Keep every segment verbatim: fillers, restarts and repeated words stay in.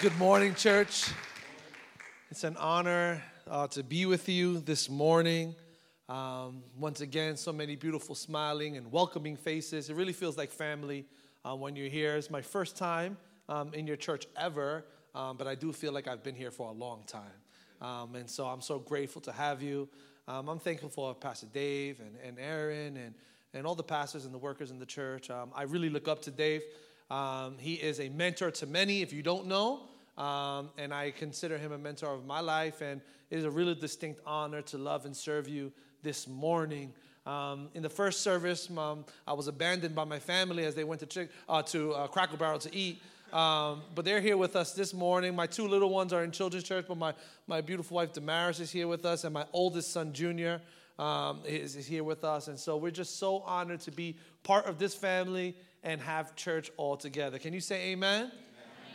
Good morning, church. It's an honor uh, to be with you this morning. Um, once again, so many beautiful, smiling, and welcoming faces. It really feels like family uh, when you're here. It's my first time um, in your church ever, um, but I do feel like I've been here for a long time. Um, and so I'm so grateful to have you. Um, I'm thankful for Pastor Dave and, and Aaron and, and all the pastors and the workers in the church. Um, I really look up to Dave. Um, he is a mentor to many, if you don't know, um, and I consider him a mentor of my life, and it is a really distinct honor to love and serve you this morning. Um, in the first service, um, I was abandoned by my family as they went to chick, uh, to uh, Cracker Barrel to eat, um, but they're here with us this morning. My two little ones are in children's church, but my, my beautiful wife Damaris is here with us, and my oldest son Junior um, is, is here with us, and so we're just so honored to be part of this family and have church all together. Can you say amen?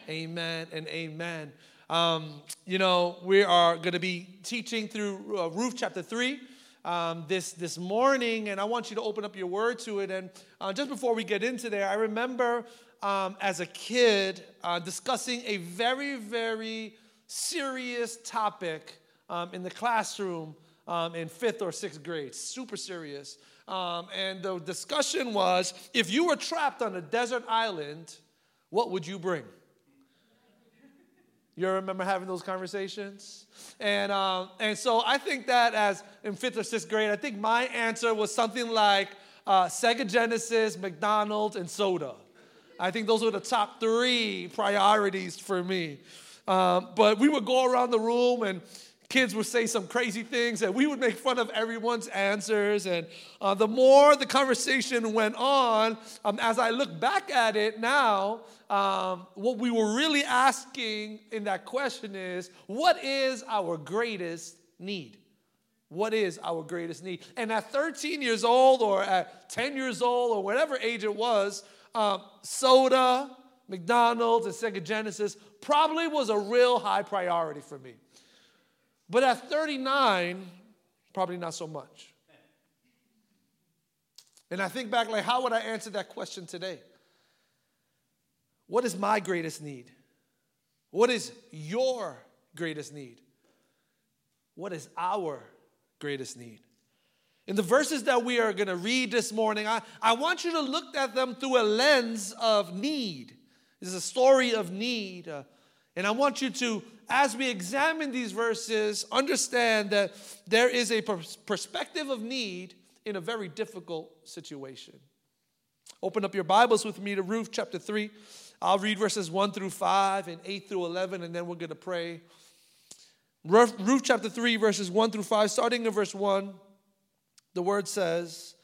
Amen, amen and amen. Um, you know, we are going to be teaching through uh, Ruth chapter three um, this, this morning, and I want you to open up your word to it. And uh, just before we get into there, I remember um, as a kid uh, discussing a very, very serious topic um, in the classroom um, in fifth or sixth grade, super serious. Um, and the discussion was, if you were trapped on a desert island, what would you bring? You remember having those conversations? And um, and so I think that as in fifth or sixth grade, I think my answer was something like uh, Sega Genesis, McDonald's, and soda. I think those were the top three priorities for me. Um, but we would go around the room and kids would say some crazy things, and we would make fun of everyone's answers. And uh, the more the conversation went on, um, as I look back at it now, um, what we were really asking in that question is, what is our greatest need? What is our greatest need? And at thirteen years old or at ten years old or whatever age it was, um, soda, McDonald's, and Sega Genesis probably was a real high priority for me. But at thirty-nine, probably not so much. And I think back, like, how would I answer that question today? What is my greatest need? What is your greatest need? What is our greatest need? In the verses that we are going to read this morning, I, I want you to look at them through a lens of need. This is a story of need. Uh, and I want you to, as we examine these verses, understand that there is a perspective of need in a very difficult situation. Open up your Bibles with me to Ruth chapter three. I'll read verses one through five and eight through eleven, and then we're going to pray. Ruth chapter three, verses one through five, starting in verse one, the word says,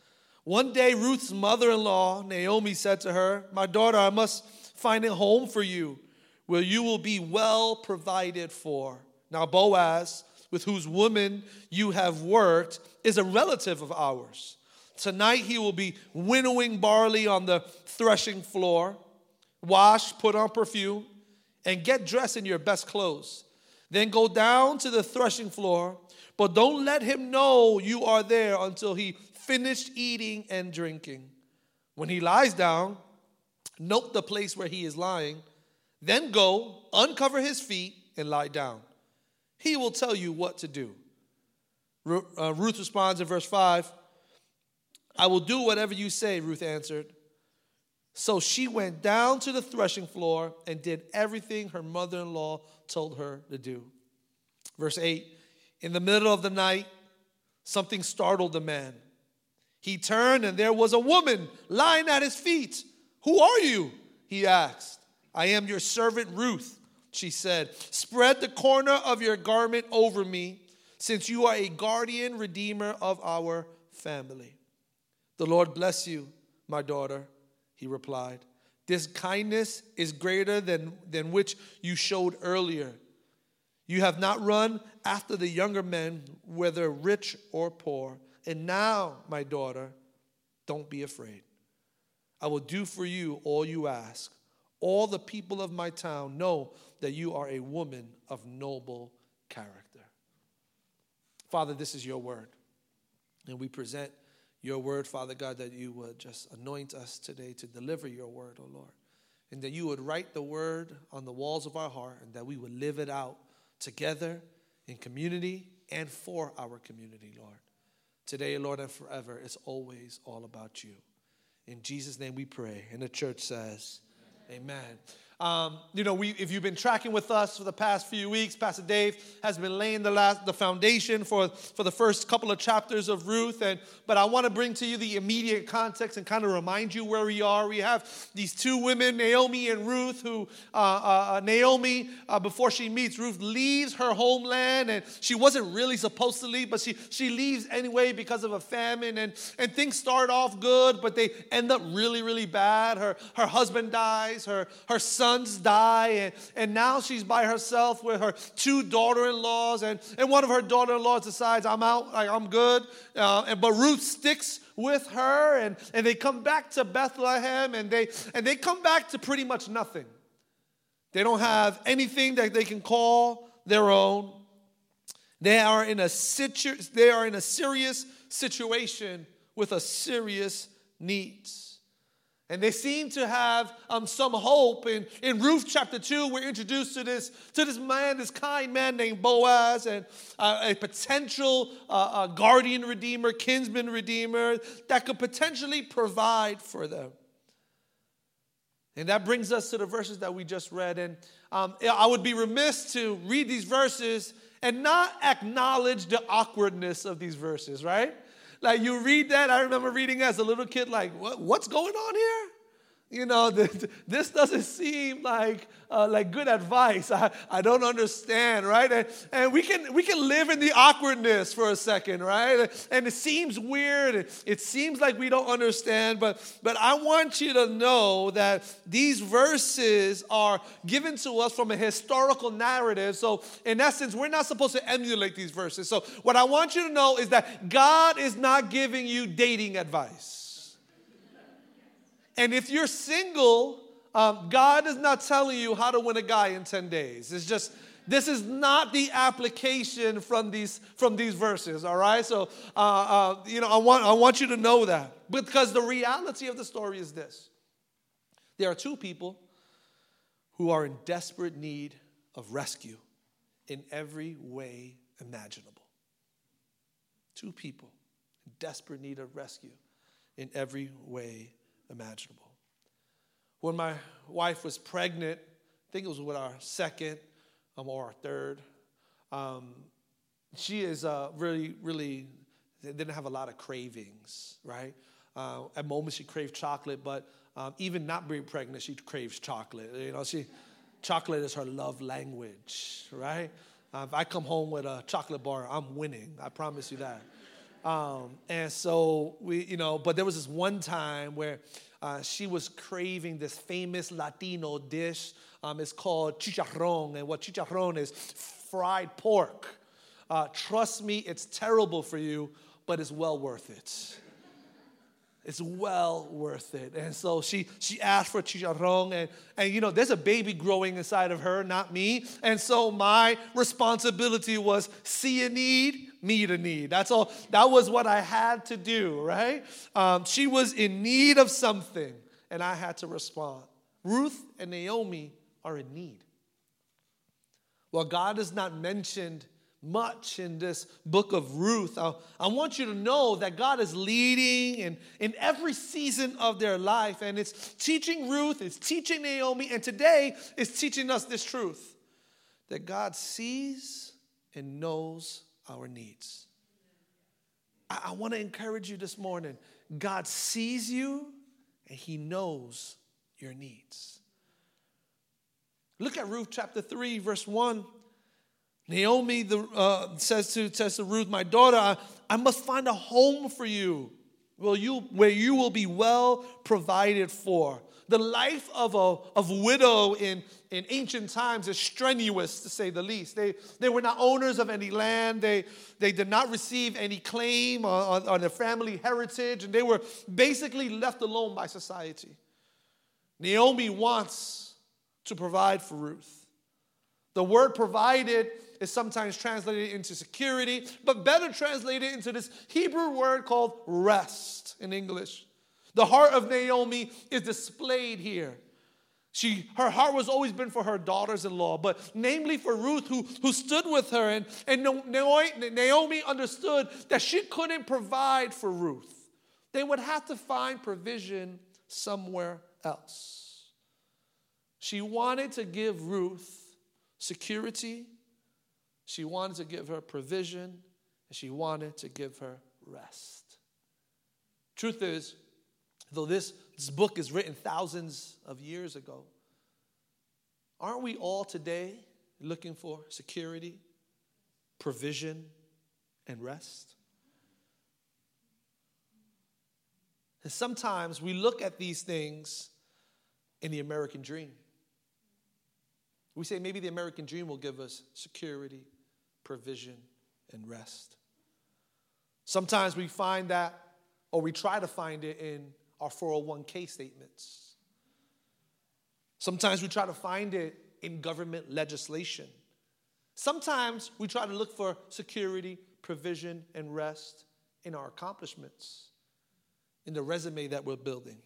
"One day Ruth's mother-in-law, Naomi, said to her, 'My daughter, I must find a home for you, where you will be well provided for. Now Boaz, with whose woman you have worked, is a relative of ours. Tonight he will be winnowing barley on the threshing floor. Wash, put on perfume, and get dressed in your best clothes. Then go down to the threshing floor, but don't let him know you are there until he finished eating and drinking. When he lies down, note the place where he is lying. Then go, uncover his feet, and lie down. He will tell you what to do.'" Ruth responds in verse five. "I will do whatever you say," Ruth answered. So she went down to the threshing floor and did everything her mother-in-law told her to do. Verse eight, "In the middle of the night, something startled the man. He turned, and there was a woman lying at his feet. 'Who are you?' he asked. 'I am your servant Ruth,' she said. 'Spread the corner of your garment over me, since you are a guardian redeemer of our family.' 'The Lord bless you, my daughter,' he replied. 'This kindness is greater than, than which you showed earlier. You have not run after the younger men, whether rich or poor. And now, my daughter, don't be afraid. I will do for you all you ask. All the people of my town know that you are a woman of noble character.'" Father, this is your word. And we present your word, Father God, that you would just anoint us today to deliver your word, oh Lord. and that you would write the word on the walls of our heart, and that we would live it out together in community and for our community, Lord. Today, Lord, and forever, it's always all about you. In Jesus' name we pray. And the church says, amen. Amen. Um, you know, we if you've been tracking with us for the past few weeks, Pastor Dave has been laying the last the foundation for, for the first couple of chapters of Ruth. And but I want to bring to you the immediate context and kind of remind you where we are. We have these two women, Naomi and Ruth, who uh, uh, Naomi, uh, before she meets Ruth, leaves her homeland, and she wasn't really supposed to leave, but she she leaves anyway because of a famine. And and things start off good, but they end up really, really bad. Her her husband dies. Her her son. die, and, and now she's by herself with her two daughter-in-laws, and, and one of her daughter-in-laws decides, I'm out, like, I'm good, uh, and but Ruth sticks with her, and, and they come back to Bethlehem, and they and they come back to pretty much nothing. They don't have anything that they can call their own. They are in a situ- they are in a serious situation with a serious needs. And they seem to have um, some hope. In, in Ruth chapter two, we're introduced to this, to this man, this kind man named Boaz, and uh, a potential uh, a guardian redeemer, kinsman redeemer, that could potentially provide for them. And that brings us to the verses that we just read. And um, I would be remiss to read these verses and not acknowledge the awkwardness of these verses, right? Like, you read that, I remember reading as a little kid, like, what, what's going on here? You know, this, this doesn't seem like uh, like good advice. I, I don't understand, right? And, and we can we can live in the awkwardness for a second, right? And it seems weird. It seems like we don't understand. But, but I want you to know that these verses are given to us from a historical narrative. So in essence, we're not supposed to emulate these verses. So what I want you to know is that God is not giving you dating advice. And if you're single, um, God is not telling you how to win a guy in ten days. It's just, this is not the application from these from these verses, all right? So, uh, uh, you know, I want I want you to know that. Because the reality of the story is this. There are two people who are in desperate need of rescue in every way imaginable. Two people in desperate need of rescue in every way imaginable. Imaginable. When my wife was pregnant, I think it was with our second um, or our third, um, she is uh, really, really didn't have a lot of cravings, right? Uh, at moments she craved chocolate, but um, even not being pregnant, she craves chocolate. You know, she chocolate is her love language, right? Uh, if I come home with a chocolate bar, I'm winning. I promise you that. Um, and so we, you know, but there was this one time where uh, she was craving this famous Latino dish. Um, it's called chicharrón, and what chicharrón is, fried pork. Uh, trust me, it's terrible for you, but it's well worth it. It's well worth it. And so she she asked for chicharrón, and, and, you know, there's a baby growing inside of her, not me. And so my responsibility was see a need, meet a need. That's all. That was what I had to do, right? Um, she was in need of something, and I had to respond. Ruth and Naomi are in need. Well, God is not mentioned much in this book of Ruth. I, I want you to know that God is leading in, in every season of their life, and it's teaching Ruth, it's teaching Naomi, and today it's teaching us this truth, that God sees and knows our needs. I, I want to encourage you this morning. God sees you, and he knows your needs. Look at Ruth chapter three, verse one. Naomi the, uh, says, to, says to Ruth, my daughter, I, I must find a home for you where, you where you will be well provided for. The life of a of widow in, in ancient times is strenuous, to say the least. They they were not owners of any land. They, they did not receive any claim on, on, on their family heritage, and they were basically left alone by society. Naomi wants to provide for Ruth. The word provided is sometimes translated into security, but better translated into this Hebrew word called rest in English. The heart of Naomi is displayed here. She, her heart was always been for her daughters-in-law, but namely for Ruth, who, who stood with her. And, and Naomi understood that she couldn't provide for Ruth. They would have to find provision somewhere else. She wanted to give Ruth security. She wanted to give her provision. And she wanted to give her rest. Truth is, though this, this book is written thousands of years ago, aren't we all today looking for security, provision, and rest? And sometimes we look at these things in the American dream. We say maybe the American dream will give us security, provision, and rest. Sometimes we find that, or we try to find it in our four oh one k statements. Sometimes we try to find it in government legislation. Sometimes we try to look for security, provision, and rest in our accomplishments, in the resume that we're building.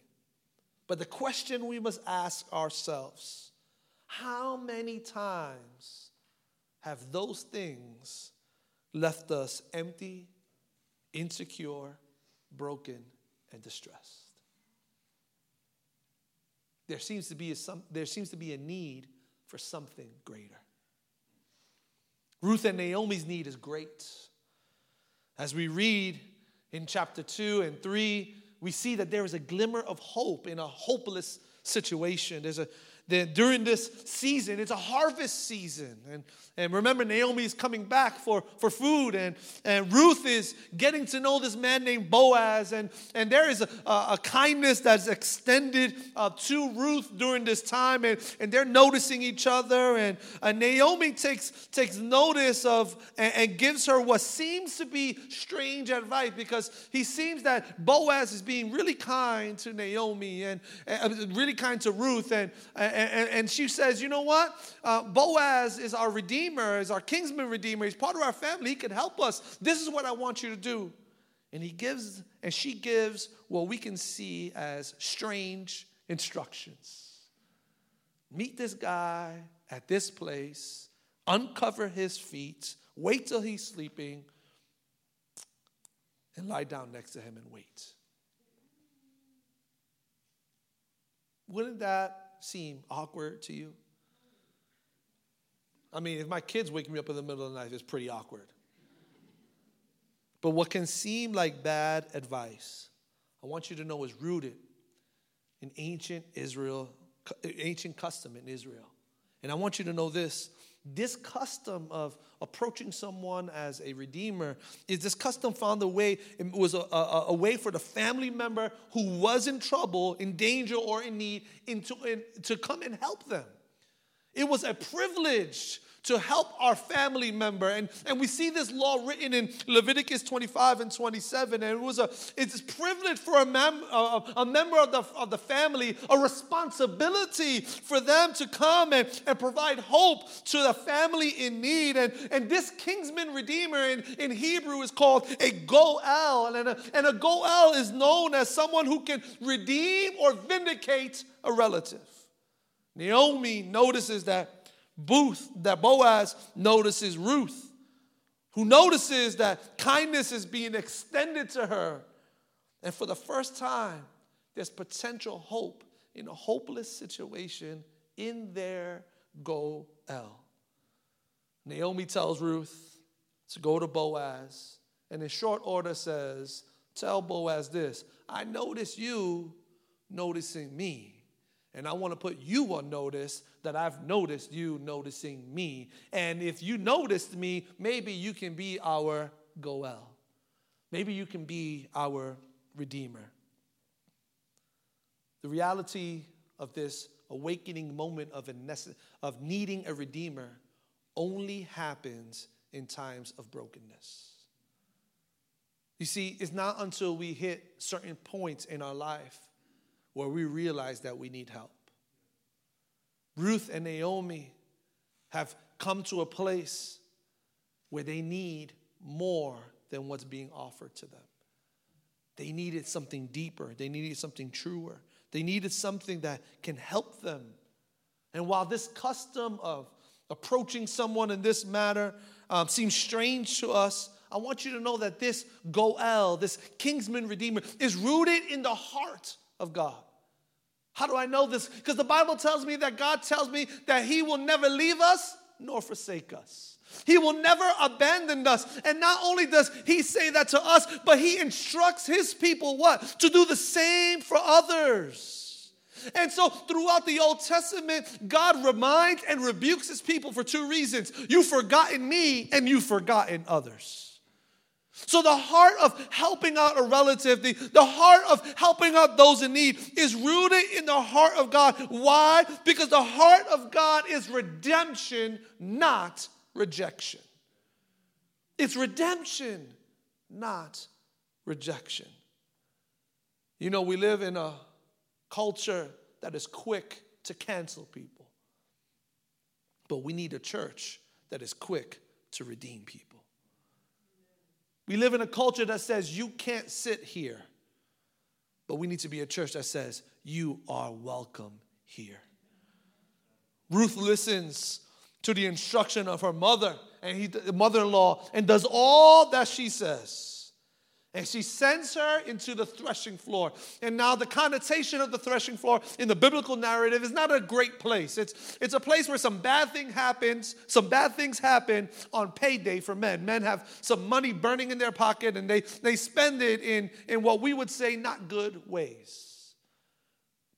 But the question we must ask ourselves, how many times have those things left us empty, insecure, broken, and distressed? There seems to be a, some, there seems to be a need for something greater. Ruth and Naomi's need is great. As we read in chapter two and three, we see that there is a glimmer of hope in a hopeless situation. There's a there, during this season, it's a harvest season. And, and remember, Naomi is coming back for, for food. And, and Ruth is getting to know this man named Boaz. And, and there is a, a, a kindness that's extended uh, to Ruth during this time. And, and they're noticing each other. And uh, Naomi takes, takes notice of and, and gives her what seems to be strange advice, because he seems that Boaz is being really kind to Naomi and, and really kind to Ruth. And, and And she says, you know what? Uh, Boaz is our redeemer, is our kinsman redeemer. He's part of our family. He can help us. This is what I want you to do. And he gives, and she gives what we can see as strange instructions. Meet this guy at this place. Uncover his feet. Wait till he's sleeping. And lie down next to him and wait. Wouldn't that seem awkward to you? I mean, if my kids wake me up in the middle of the night, it's pretty awkward. But what can seem like bad advice, I want you to know, is rooted in ancient Israel, ancient custom in Israel. And I want you to know this. This custom of approaching someone as a redeemer is this custom found a way, it was a, a, a way for the family member who was in trouble, in danger, or in need into, in, to come and help them. It was a privilege to help our family member. And, and we see this law written in Leviticus twenty-five and twenty-seven. And it was a it's privilege for a, mem, a, a member of the, of the family, a responsibility for them to come and, and provide hope to the family in need. And, and this kinsman redeemer in, in Hebrew is called a goel. And a, and a goel is known as someone who can redeem or vindicate a relative. Naomi notices that Booth, that Boaz notices Ruth, who notices that kindness is being extended to her. And for the first time, there's potential hope in a hopeless situation in their goel. Naomi tells Ruth to go to Boaz, and in short order says, tell Boaz this, I notice you noticing me. And I want to put you on notice that I've noticed you noticing me. And if you noticed me, maybe you can be our goel. Maybe you can be our redeemer. The reality of this awakening moment of, nece- of needing a redeemer only happens in times of brokenness. You see, it's not until we hit certain points in our life where we realize that we need help. Ruth and Naomi have come to a place where they need more than what's being offered to them. They needed something deeper. They needed something truer. They needed something that can help them And while this custom of approaching someone in this matter um, seems strange to us, I want you to know that this Goel, this Kingsman Redeemer, is rooted in the heart of God. How do I know this? Because the Bible tells me that God tells me that he will never leave us nor forsake us. He will never abandon us. And not only does he say that to us, but he instructs his people what? To do the same for others. And so throughout the Old Testament, God reminds and rebukes his people for two reasons. You've forgotten me and you've forgotten others. So the heart of helping out a relative, the, the heart of helping out those in need is rooted in the heart of God. Why? Because the heart of God is redemption, not rejection. It's redemption, not rejection. You know, we live in a culture that is quick to cancel people. But we need a church that is quick to redeem people. We live in a culture that says you can't sit here. But we need to be a church that says you are welcome here. Ruth listens to the instruction of her mother and he, the mother-in-law and does all that she says. And she sends her into the threshing floor. And now the connotation of the threshing floor in the biblical narrative is not a great place. It's, it's a place where some bad thing happens, some bad things happen on payday for men. Men have some money burning in their pocket and they, they spend it in, in what we would say not good ways.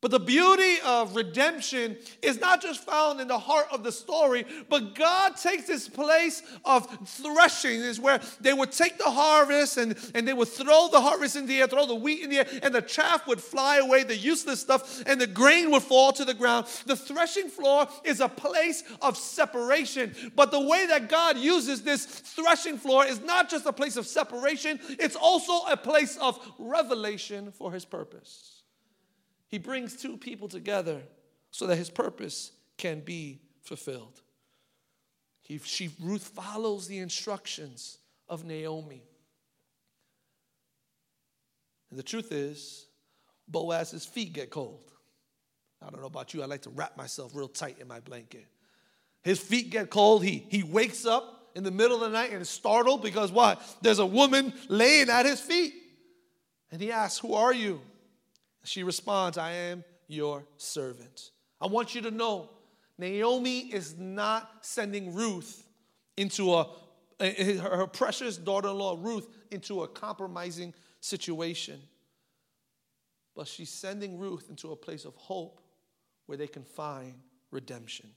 But the beauty of redemption is not just found in the heart of the story, but God takes this place of threshing, is where they would take the harvest and, and they would throw the harvest in the air, throw the wheat in the air, and the chaff would fly away, the useless stuff, and the grain would fall to the ground. The threshing floor is a place of separation. But the way that God uses this threshing floor is not just a place of separation, it's also a place of revelation for his purpose. He brings two people together so that his purpose can be fulfilled. He, she, Ruth follows the instructions of Naomi. And the truth is, Boaz's feet get cold. I don't know about you. I like to wrap myself real tight in my blanket. His feet get cold. He, he wakes up in the middle of the night and is startled because what? There's a woman laying at his feet. And he asks, "Who are you?" She responds, "I am your servant." I want you to know, Naomi is not sending Ruth into a, her precious daughter-in-law, Ruth, into a compromising situation. But she's sending Ruth into a place of hope where they can find redemption.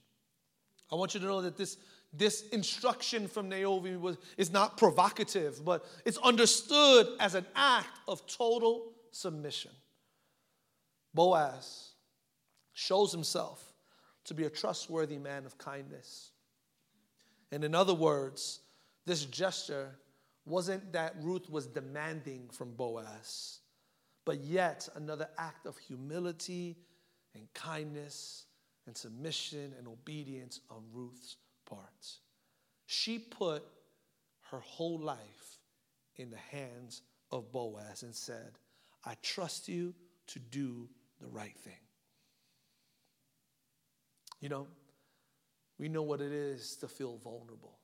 I want you to know that this This instruction from Naomi was, is not provocative, but it's understood as an act of total submission. Boaz shows himself to be a trustworthy man of kindness. And in other words, this gesture wasn't that Ruth was demanding from Boaz, but yet another act of humility and kindness and submission and obedience on Ruth's part. She put her whole life in the hands of Boaz and said, "I trust you to do the right thing." You know, we know what it is to feel vulnerable.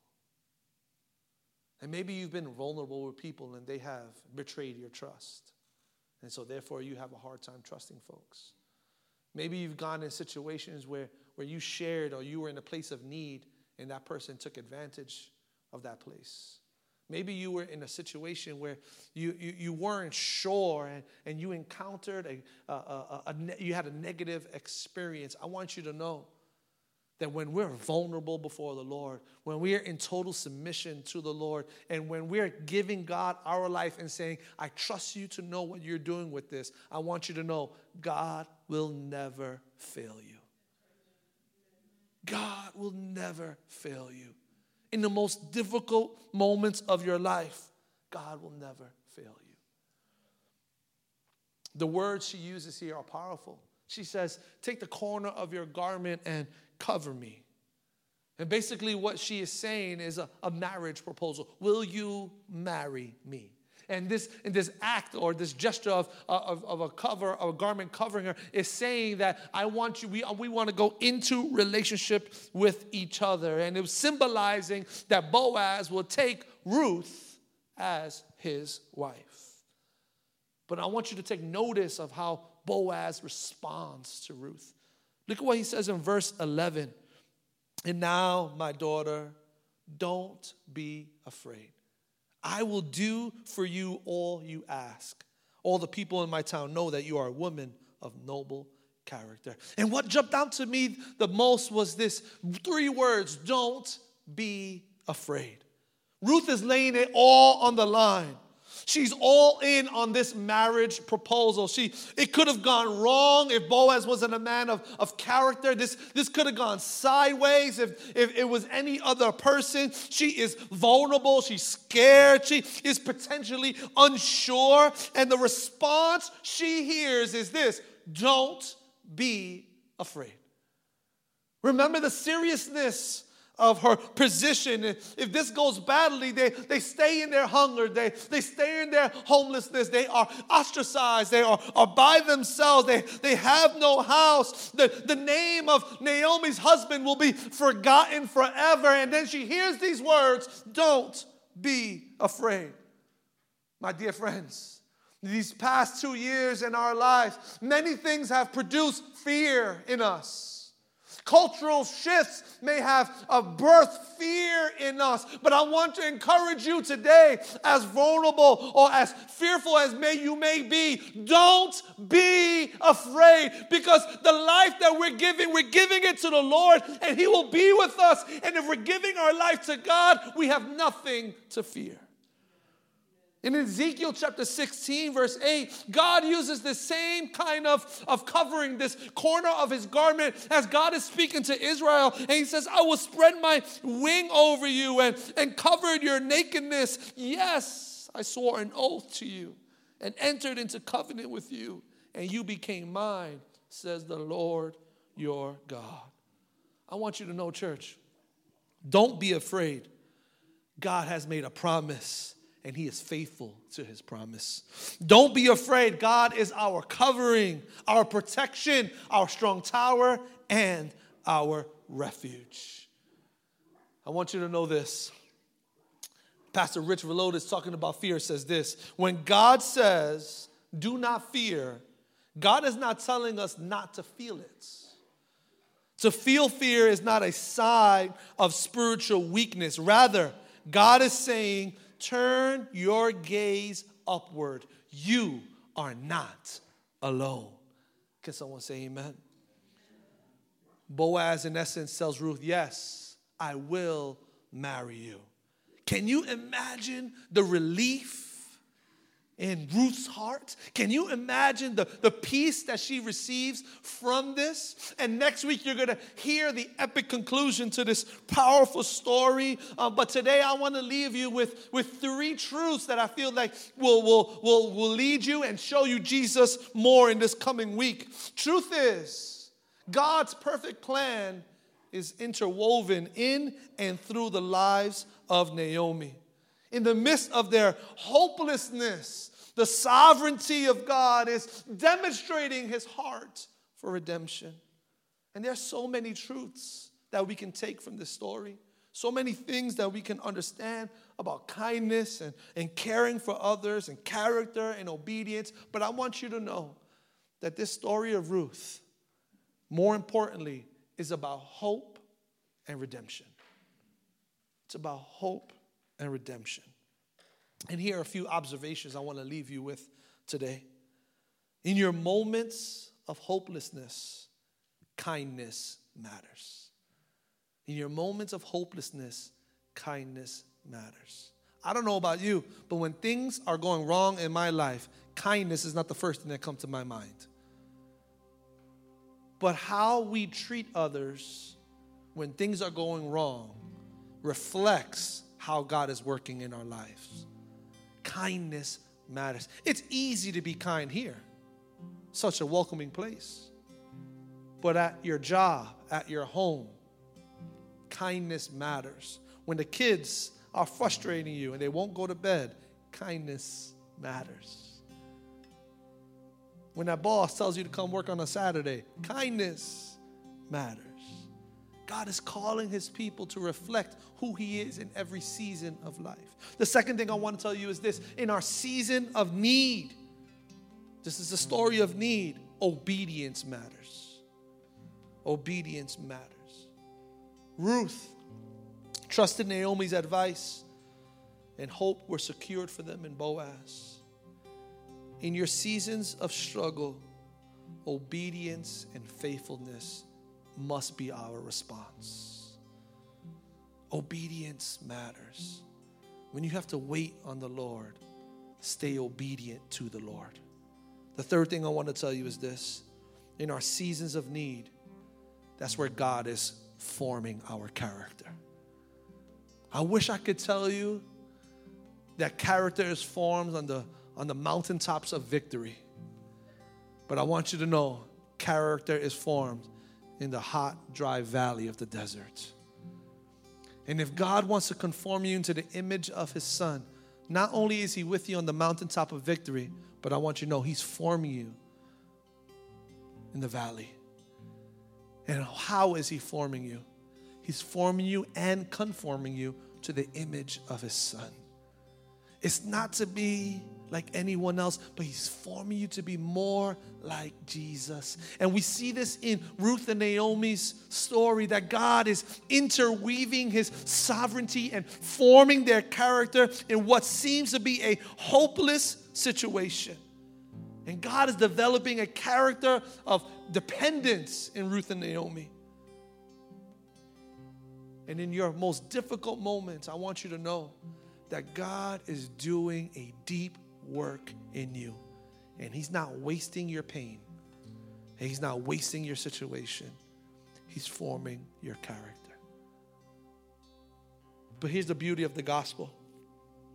And maybe you've been vulnerable with people and they have betrayed your trust. And so therefore you have a hard time trusting folks. Maybe you've gone in situations where, where you shared or you were in a place of need and that person took advantage of that place. Maybe you were in a situation where you, you, you weren't sure and, and you encountered, a, a, a, a ne- you had a negative experience. I want you to know that when we're vulnerable before the Lord, when we're in total submission to the Lord, and when we're giving God our life and saying, "I trust you to know what you're doing with this," I want you to know God will never fail you. God will never fail you. In the most difficult moments of your life, God will never fail you. The words she uses here are powerful. She says, "Take the corner of your garment and cover me." And basically what she is saying is a, a marriage proposal. Will you marry me? And this, and this act or this gesture of, of, of a cover, or a garment covering her, is saying that I want you, we, we want to go into relationship with each other. And it was symbolizing that Boaz will take Ruth as his wife. But I want you to take notice of how Boaz responds to Ruth. Look at what he says in verse eleven. And now, my daughter, don't be afraid. I will do for you all you ask. All the people in my town know that you are a woman of noble character. And what jumped out to me the most was this three words, don't be afraid. Ruth is laying it all on the line. She's all in on this marriage proposal. She, it could have gone wrong if Boaz wasn't a man of, of character. This, this could have gone sideways if, if it was any other person. She is vulnerable. She's scared. She is potentially unsure. And the response she hears is this, don't be afraid. Remember the seriousness of her position. If this goes badly, they, they stay in their hunger. They, they stay in their homelessness. They are ostracized. They are, are by themselves. They, they have no house. The, the name of Naomi's husband will be forgotten forever. And then she hears these words, don't be afraid. My dear friends, these past two years in our lives, many things have produced fear in us. Cultural shifts may have birthed fear in us, but I want to encourage you today, as vulnerable or as fearful as may you may be, don't be afraid, because the life that we're giving, we're giving it to the Lord, and He will be with us. And if we're giving our life to God, we have nothing to fear. In Ezekiel chapter sixteen, verse eight, God uses the same kind of, of covering, this corner of his garment, as God is speaking to Israel. And he says, I will spread my wing over you and, and cover your nakedness. Yes, I swore an oath to you and entered into covenant with you, and you became mine, says the Lord your God. I want you to know, church, don't be afraid. God has made a promise, and he is faithful to his promise. Don't be afraid. God is our covering, our protection, our strong tower, and our refuge. I want you to know this. Pastor Rich Reload is talking about fear. Says this, when God says, do not fear, God is not telling us not to feel it. To feel fear is not a sign of spiritual weakness. Rather, God is saying, turn your gaze upward. You are not alone. Can someone say amen? Boaz, in essence, tells Ruth, yes, I will marry you. Can you imagine the relief in Ruth's heart? Can you imagine the, the peace that she receives from this? And next week, you're going to hear the epic conclusion to this powerful story. Uh, but today, I want to leave you with, with three truths that I feel like will, will, will, will lead you and show you Jesus more in this coming week. Truth is, God's perfect plan is interwoven in and through the lives of Naomi. In the midst of their hopelessness, the sovereignty of God is demonstrating his heart for redemption. And there are so many truths that we can take from this story, so many things that we can understand about kindness and, and caring for others and character and obedience. But I want you to know that this story of Ruth, more importantly, is about hope and redemption. It's about hope and redemption. And here are a few observations I want to leave you with today. In your moments of hopelessness, kindness matters. In your moments of hopelessness, kindness matters. I don't know about you, but when things are going wrong in my life, kindness is not the first thing that comes to my mind. But how we treat others when things are going wrong reflects how God is working in our lives. Kindness matters. It's easy to be kind here. Such a welcoming place. But at your job, at your home, kindness matters. When the kids are frustrating you and they won't go to bed, kindness matters. When that boss tells you to come work on a Saturday, kindness matters. God is calling his people to reflect who he is in every season of life. The second thing I want to tell you is this. In our season of need, this is the story of need, obedience matters. Obedience matters. Ruth trusted Naomi's advice, and hope were secured for them in Boaz. In your seasons of struggle, obedience and faithfulness must be our response. Obedience matters. When you have to wait on the Lord, stay obedient to the Lord. The third thing I want to tell you is this. In our seasons of need, that's where God is forming our character. I wish I could tell you that character is formed on the, on the mountaintops of victory. But I want you to know character is formed in the hot, dry valley of the desert. And if God wants to conform you into the image of his Son, not only is he with you on the mountaintop of victory, but I want you to know he's forming you in the valley. And how is he forming you? He's forming you and conforming you to the image of his Son. It's not to be like anyone else, but he's forming you to be more like Jesus. And we see this in Ruth and Naomi's story, that God is interweaving his sovereignty and forming their character in what seems to be a hopeless situation. And God is developing a character of dependence in Ruth and Naomi. And in your most difficult moments, I want you to know that God is doing a deep work in you. And he's not wasting your pain. He's not wasting your situation. He's forming your character. But here's the beauty of the gospel.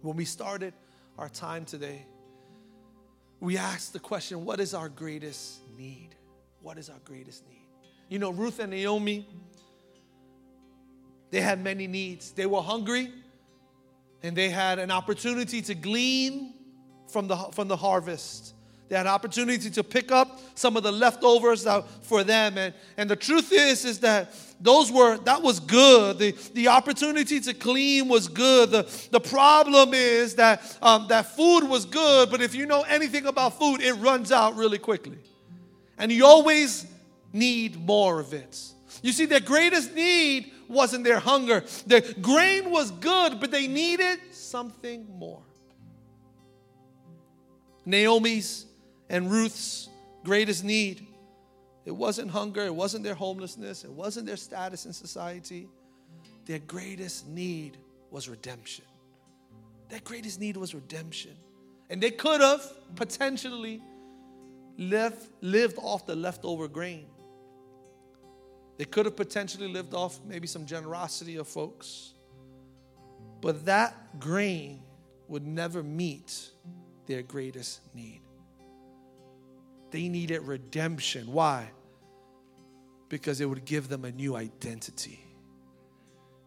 When we started our time today, we asked the question, what is our greatest need? What is our greatest need? You know, Ruth and Naomi, they had many needs. They were hungry, and they had an opportunity to glean from the, from the harvest. They had an opportunity to pick up some of the leftovers for them. And, and the truth is, is that those were, that was good. The, the opportunity to clean was good. The, the problem is that, um, that food was good, but if you know anything about food, it runs out really quickly. And you always need more of it. You see, their greatest need wasn't their hunger. The grain was good, but they needed something more. Naomi's and Ruth's greatest need, it wasn't hunger, it wasn't their homelessness, it wasn't their status in society. Their greatest need was redemption. Their greatest need was redemption. And they could have potentially lived, lived off the leftover grain. They could have potentially lived off maybe some generosity of folks. But that grain would never meet their greatest need. They needed redemption. Why? Because it would give them a new identity.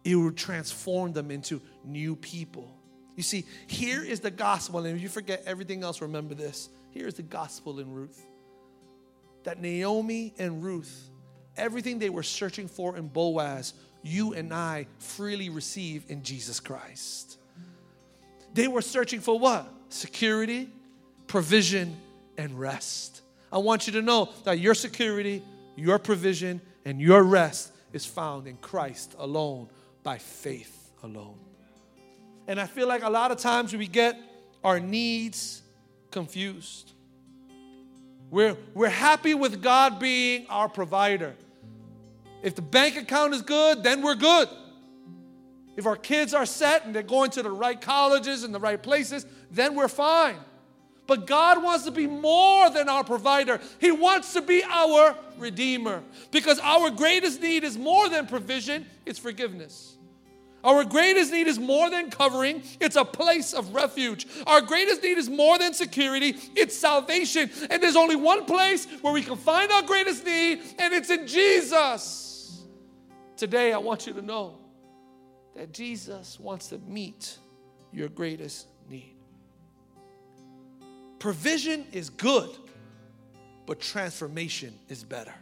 It would transform them into new people. You see, here is the gospel. And if you forget everything else, remember this. Here is the gospel in Ruth. That Naomi and Ruth, everything they were searching for in Boaz, you and I freely receive in Jesus Christ. They were searching for what? Security, provision, and rest. I want you to know that your security, your provision, and your rest is found in Christ alone, by faith alone. And I feel like a lot of times we get our needs confused. We're, we're happy with God being our provider. If the bank account is good, then we're good. If our kids are set and they're going to the right colleges and the right places, then we're fine. But God wants to be more than our provider. He wants to be our redeemer. Because our greatest need is more than provision, it's forgiveness. Our greatest need is more than covering. It's a place of refuge. Our greatest need is more than security. It's salvation. And there's only one place where we can find our greatest need, and it's in Jesus. Today, I want you to know that Jesus wants to meet your greatest need. Provision is good, but transformation is better.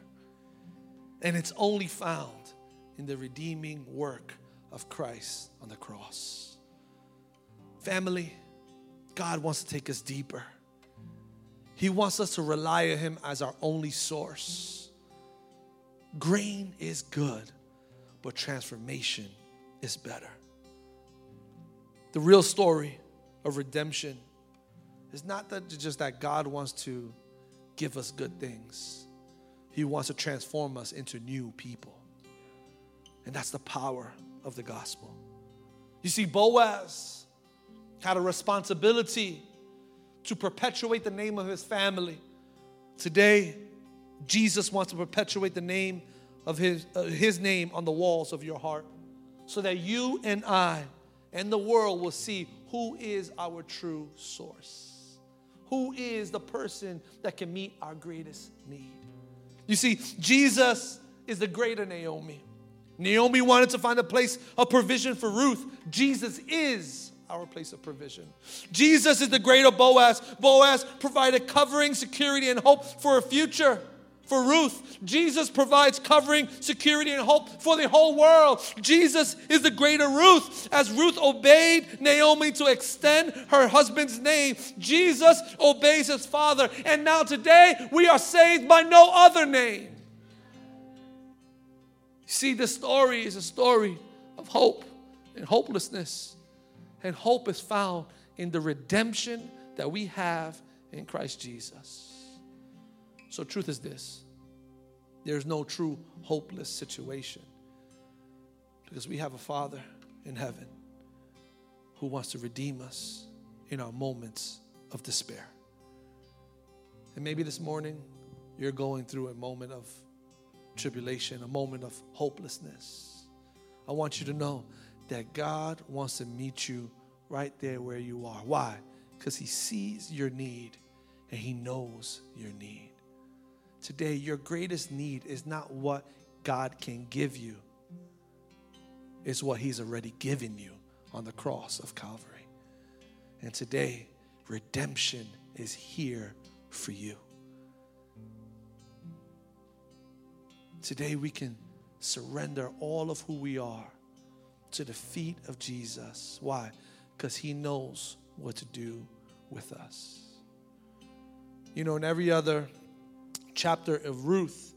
And it's only found in the redeeming work of Christ on the cross. Family, God wants to take us deeper. He wants us to rely on Him as our only source. Grain is good, but transformation is better. The real story of redemption is not that just that God wants to give us good things. He wants to transform us into new people. And that's the power of the gospel. You see, Boaz had a responsibility to perpetuate the name of his family. Today, Jesus wants to perpetuate the name of his, uh, his name on the walls of your heart, so that you and I and the world will see who is our true source, who is the person that can meet our greatest need. You see, Jesus is the greater Naomi. Naomi wanted to find a place of provision for Ruth. Jesus is our place of provision. Jesus is the greater Boaz. Boaz provided covering, security, and hope for a future. For Ruth, Jesus provides covering, security, and hope for the whole world. Jesus is the greater Ruth. As Ruth obeyed Naomi to extend her husband's name, Jesus obeys his father. And now today, we are saved by no other name. See, the story is a story of hope and hopelessness. And hope is found in the redemption that we have in Christ Jesus. So truth is this: there's no true hopeless situation, because we have a Father in heaven who wants to redeem us in our moments of despair. And maybe this morning you're going through a moment of tribulation, a moment of hopelessness. I want you to know that God wants to meet you right there where you are. Why? Because He sees your need and He knows your need. Today, your greatest need is not what God can give you. It's what He's already given you on the cross of Calvary. And today, redemption is here for you. Today, we can surrender all of who we are to the feet of Jesus. Why? Because He knows what to do with us. You know, in every other chapter of Ruth,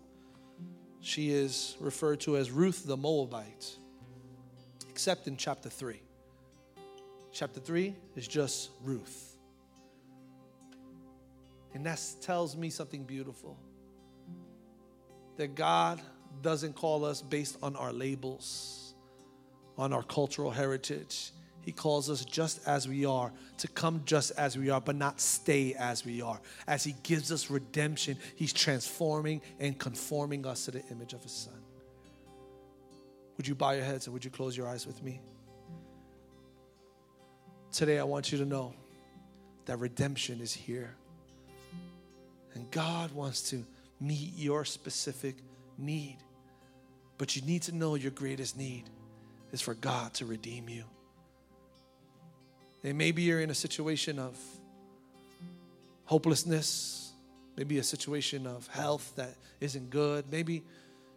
she is referred to as Ruth the Moabite, except in chapter three. Chapter three is just Ruth. And that tells me something beautiful: that God doesn't call us based on our labels, on our cultural heritage. He calls us just as we are, to come just as we are, but not stay as we are. As He gives us redemption, He's transforming and conforming us to the image of His Son. Would you bow your heads and would you close your eyes with me? Today, I want you to know that redemption is here. And God wants to meet your specific need. But you need to know your greatest need is for God to redeem you. And maybe you're in a situation of hopelessness, maybe a situation of health that isn't good. Maybe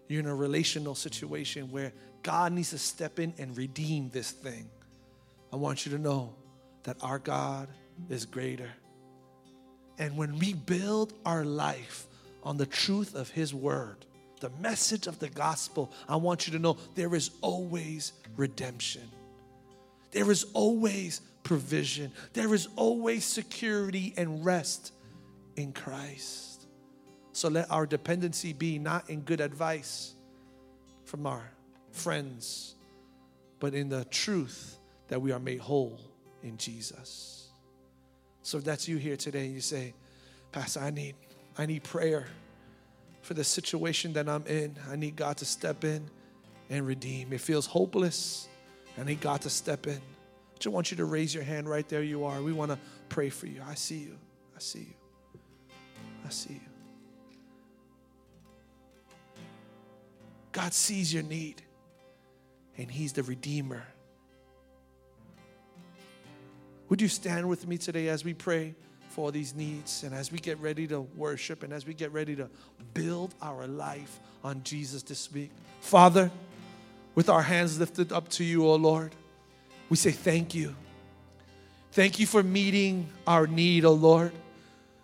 you're in a relational situation where God needs to step in and redeem this thing. I want you to know that our God is greater. And when we build our life on the truth of His word, the message of the gospel, I want you to know there is always redemption. There is always provision. There is always security and rest in Christ. So let our dependency be not in good advice from our friends, but in the truth that we are made whole in Jesus. So if that's you here today and you say, Pastor, I need, I need prayer for the situation that I'm in. I need God to step in and redeem. It feels hopeless. I need God to step in. I just want you to raise your hand right there you are. We want to pray for you. I see you. I see you. I see you. God sees your need, and He's the Redeemer. Would you stand with me today as we pray for these needs, and as we get ready to worship and as we get ready to build our life on Jesus this week. Father, with our hands lifted up to you, O Lord, we say thank you. Thank you for meeting our need, O Lord.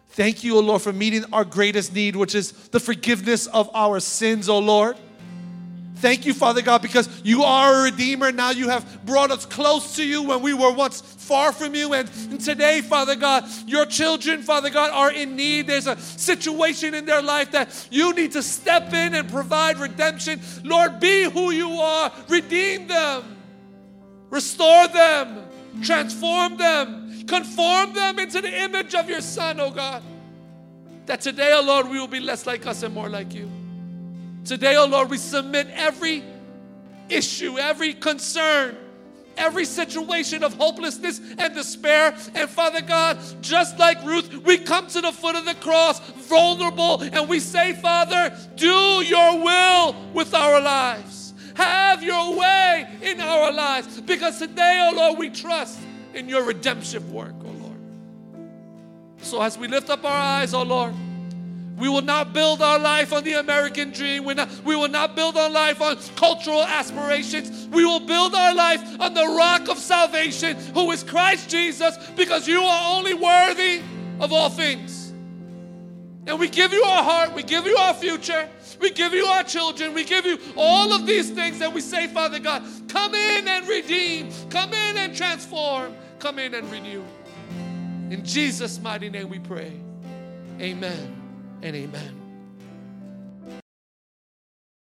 Thank you, O Lord, for meeting our greatest need, which is the forgiveness of our sins, O Lord. Thank you, Father God, because you are a Redeemer. Now you have brought us close to you when we were once far from you. And today, Father God, your children, Father God, are in need. There's a situation in their life that you need to step in and provide redemption. Lord, be who you are. Redeem them. Restore them. Transform them. Conform them into the image of your Son, oh God. That today, oh Lord, we will be less like us and more like you. Today, oh Lord, we submit every issue, every concern, every situation of hopelessness and despair. And Father God, just like Ruth, we come to the foot of the cross, vulnerable, and we say, Father, do your will with our lives. Have your way in our lives. Because today, oh Lord, we trust in your redemptive work, oh Lord. So as we lift up our eyes, oh Lord, we will not build our life on the American dream. We're not, we will not build our life on cultural aspirations. We will build our life on the rock of salvation, who is Christ Jesus, because you are only worthy of all things. And we give you our heart. We give you our future. We give you our children. We give you all of these things. And we say, Father God, come in and redeem. Come in and transform. Come in and renew. In Jesus' mighty name we pray. Amen. And amen.